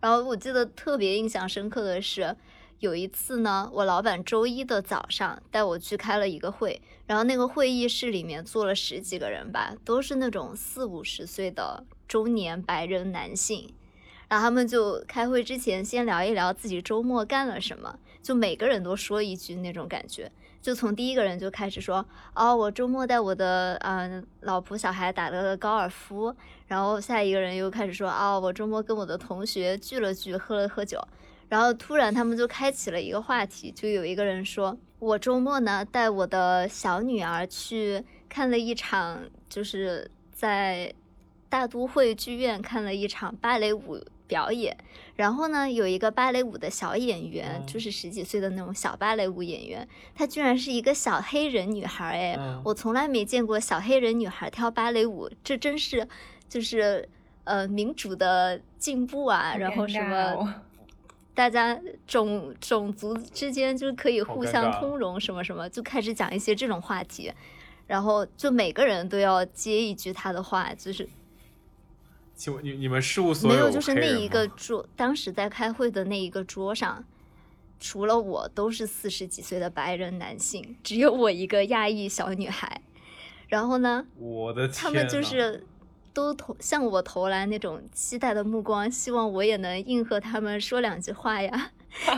然后我记得特别印象深刻的是有一次呢，我老板周一的早上带我去开了一个会，然后那个会议室里面坐了十几个人吧，都是那种四五十岁的中年白人男性。然后他们就开会之前先聊一聊自己周末干了什么，就每个人都说一句那种感觉。就从第一个人就开始说，哦，我周末带我的呃老婆小孩打了高尔夫，然后下一个人又开始说，哦，我周末跟我的同学聚了聚，喝了喝酒。然后突然他们就开启了一个话题，就有一个人说，我周末呢带我的小女儿去看了一场，就是在大都会剧院看了一场芭蕾舞表演，然后呢有一个芭蕾舞的小演员，就是十几岁的那种小芭蕾舞演员，她居然是一个小黑人女孩。哎、嗯，我从来没见过小黑人女孩跳芭蕾舞，这真是就是呃民主的进步啊，然后什么大家种种族之间就是可以互相通融什么什么，就开始讲一些这种话题，然后就每个人都要接一句她的话，就是请问你你们事务所有没有就是那一个桌，当时在开会的那一个桌上，除了我都是四十几岁的白人男性，只有我一个亚裔小女孩。然后呢，我的天，他们就是都投向我投来那种期待的目光，希望我也能应和他们说两句话呀。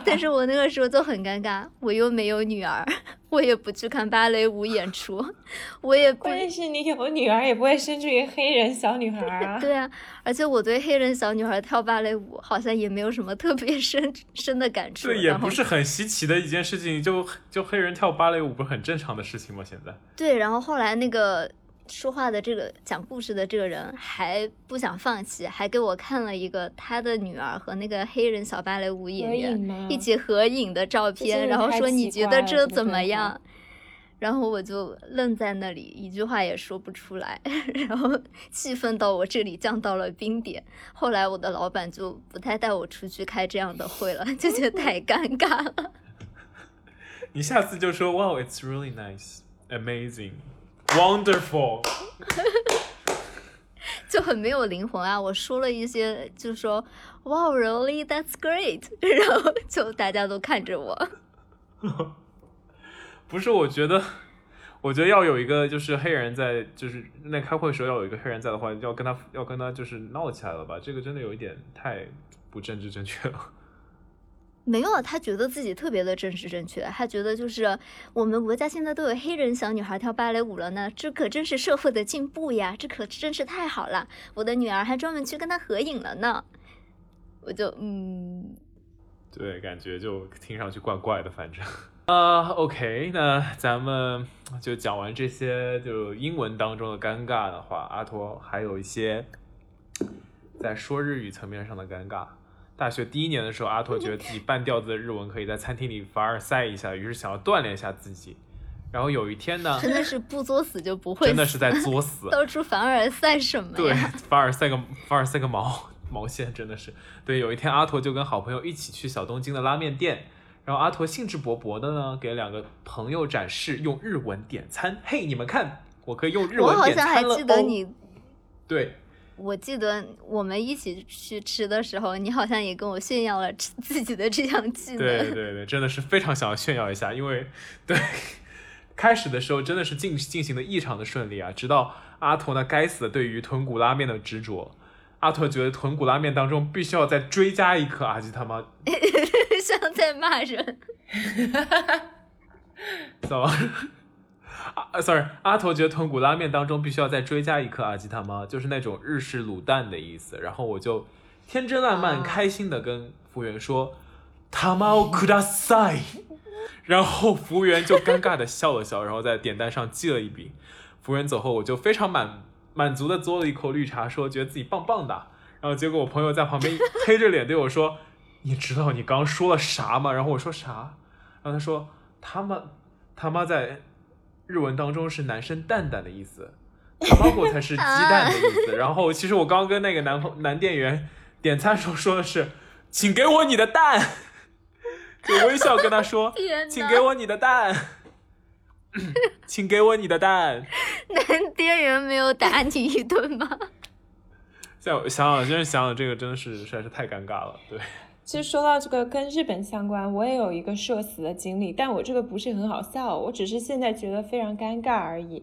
但是我那个时候就很尴尬，我又没有女儿，我也不去看芭蕾舞演出，我也不。关键是你有女儿也不会生出一个黑人小女孩啊。对啊，而且我对黑人小女孩跳芭蕾舞好像也没有什么特别深深的感触。对，也不是很稀奇的一件事情，就就黑人跳芭蕾舞不是很正常的事情吗？现在。对，然后后来那个说话的这个讲故事的这个人还不想放弃，还给我看了一个他的女儿和那个黑人小芭蕾舞演员一起合影的照片，然后说你觉得这怎么样？然后我就愣在那里，一句话也说不出来，然后气氛到我这里降到了冰点。后来我的老板就不太带我出去开这样的会了，就觉得太尴尬了。你下次就说 Wow, it's really nice, amazing.Wonderful 就很没有灵魂啊，我说了一些就说 Wow, really, that's great 然后就大家都看着我不是，我觉得我觉得要有一个就是黑人在，就是那开会的时候要有一个黑人在的话，要跟他要跟他就是闹起来了吧，这个真的有一点太不政治正确了。没有，他觉得自己特别的政治正确，他觉得就是我们国家现在都有黑人小女孩跳芭蕾舞了呢，这可真是社会的进步呀，这可真是太好了，我的女儿还专门去跟她合影了呢。我就嗯，对，感觉就听上去怪怪的，反正啊、uh, OK 那咱们就讲完这些就英文当中的尴尬的话，阿托还有一些在说日语层面上的尴尬。大学第一年的时候，阿拓觉得自己半吊子的日文可以在餐厅里凡尔赛一下，于是想要锻炼一下自己。然后有一天呢，真的是不作死就不会死，真的是在作死，到处凡尔赛什么呀？对，凡尔赛个凡尔赛个毛毛线，真的是。对，有一天阿拓就跟好朋友一起去小东京的拉面店，然后阿拓兴致勃勃的呢给两个朋友展示用日文点餐，嘿，你们看，我可以用日文点餐了。我好像还记得你，哦、对。我记得我们一起去吃的时候，你好像也跟我炫耀了自己的这项技能。对对对，真的是非常想要炫耀一下，因为对开始的时候真的是进进行的异常的顺利啊，直到阿拓那该死的对于豚骨拉面的执着，阿拓觉得豚骨拉面当中必须要再追加一颗阿基他妈，像在骂人。走。啊 sorry 阿头觉得豚骨拉面当中必须要再追加一颗阿吉他妈，就是那种日式卤蛋的意思。然后我就天真烂漫、oh. 开心的跟服务员说他妈をください，然后服务员就尴尬的笑了笑然后在点单上记了一笔。服务员走后，我就非常满满足的嘬了一口绿茶，说觉得自己棒棒的。然后结果我朋友在旁边黑着脸对我说你知道你刚刚说了啥吗？然后我说啥？然后他说他妈他妈在日文当中是男生蛋蛋的意思，他妈我才是鸡蛋的意思。然后其实我刚跟那个男男店员点餐时候说的是请给我你的蛋，就微笑跟他说请给我你的蛋请给我你的蛋。男店员没有打你一顿吗？想想真是想想这个真的是实在是太尴尬了。对，其实说到这个跟日本相关，我也有一个社死的经历，但我这个不是很好笑，我只是现在觉得非常尴尬而已。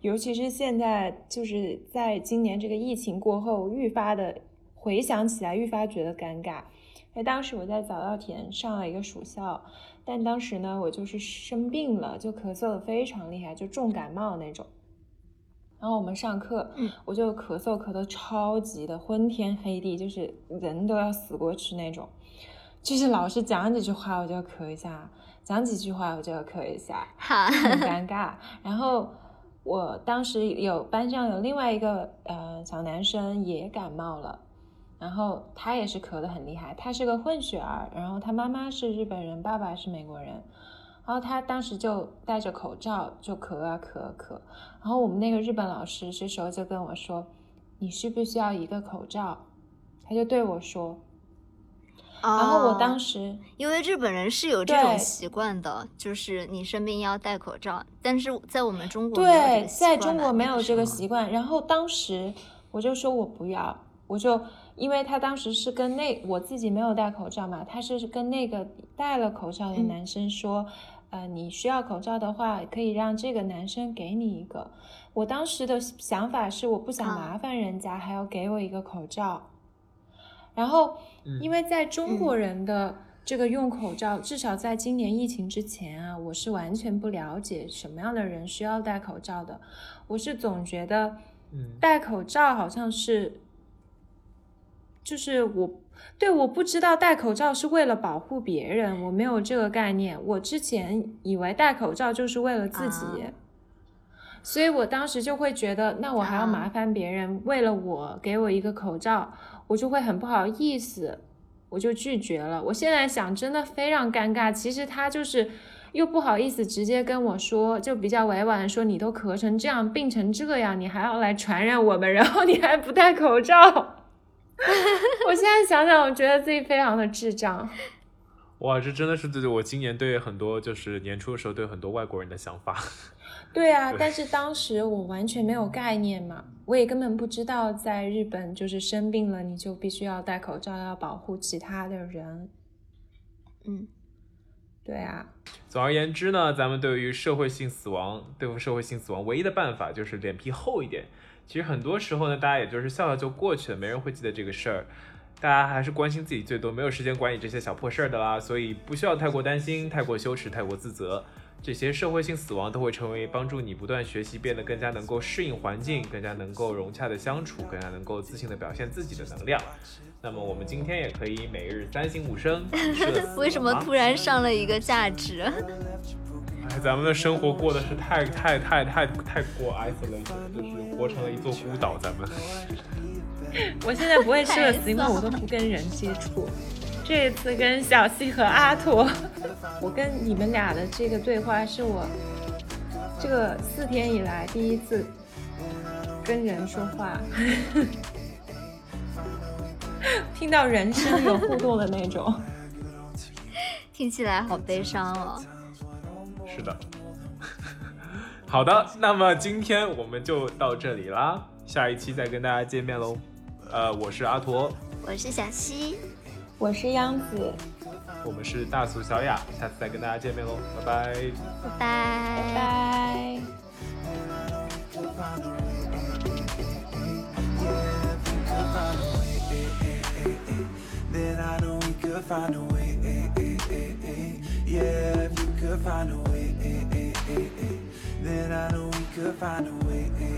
尤其是现在就是在今年这个疫情过后愈发的回想起来愈发觉得尴尬。当时我在早稻田上了一个暑校，但当时呢我就是生病了，就咳嗽的非常厉害，就重感冒那种。然后我们上课、嗯、我就咳嗽咳得超级的昏天黑地，就是人都要死过去那种，就是老师讲几句话我就咳一下，讲几句话我就咳一下，很尴尬。然后我当时有班上有另外一个呃小男生也感冒了，然后他也是咳得很厉害，他是个混血儿，然后他妈妈是日本人，爸爸是美国人，然后他当时就戴着口罩就咳啊咳啊咳，然后我们那个日本老师这时候就跟我说，你需不需要一个口罩？他就对我说。然后我当时、哦、因为日本人是有这种习惯的，就是你生病要戴口罩，但是在我们中国没有这个习惯，对，在中国没有这个习惯。然后当时我就说我不要，我就因为他当时是跟那我自己没有戴口罩嘛，他是跟那个戴了口罩的男生说、嗯、呃，你需要口罩的话可以让这个男生给你一个。我当时的想法是我不想麻烦人家、啊、还要给我一个口罩。然后因为在中国人的这个用口罩、嗯、至少在今年疫情之前啊，我是完全不了解什么样的人需要戴口罩的。我是总觉得戴口罩好像是就是我对我不知道戴口罩是为了保护别人，我没有这个概念，我之前以为戴口罩就是为了自己、啊、所以我当时就会觉得那我还要麻烦别人、啊、为了我给我一个口罩，我就会很不好意思，我就拒绝了。我现在想真的非常尴尬，其实他就是又不好意思直接跟我说，就比较委婉说你都咳成这样病成这样，你还要来传染我们，然后你还不戴口罩。我现在想想我觉得自己非常的智障。哇，这真的是对我今年对很多就是年初的时候对很多外国人的想法。对啊，对，但是当时我完全没有概念嘛，我也根本不知道在日本就是生病了你就必须要戴口罩，要保护其他的人。嗯，对啊。总而言之呢，咱们对于社会性死亡对付社会性死亡唯一的办法就是脸皮厚一点。其实很多时候呢，大家也就是笑笑就过去了，没人会记得这个事儿。大家还是关心自己最多，没有时间管理这些小破事儿的啦，所以不需要太过担心、太过羞耻、太过自责。这些社会性死亡都会成为帮助你不断学习，变得更加能够适应环境，更加能够融洽的相处，更加能够自信的表现自己的能量。那么我们今天也可以每日三省吾身。为什么突然上了一个价值？哎，咱们的生活过的是太太太太太过 isolated， 就是活成了一座孤岛。咱们我现在不会社死，因为我都不跟人接触。这次跟小西和阿拓，我跟你们俩的这个对话是我这个四天以来第一次跟人说话，听到人声有互动的那种。听起来好悲伤哦。是的。好的，那么今天我们就到这里啦，下一期再跟大家见面喽。呃，我是阿拓，我是小西，我是央子，我们是大俗小雅，下次再跟大家见面喽，拜拜，拜拜，拜拜。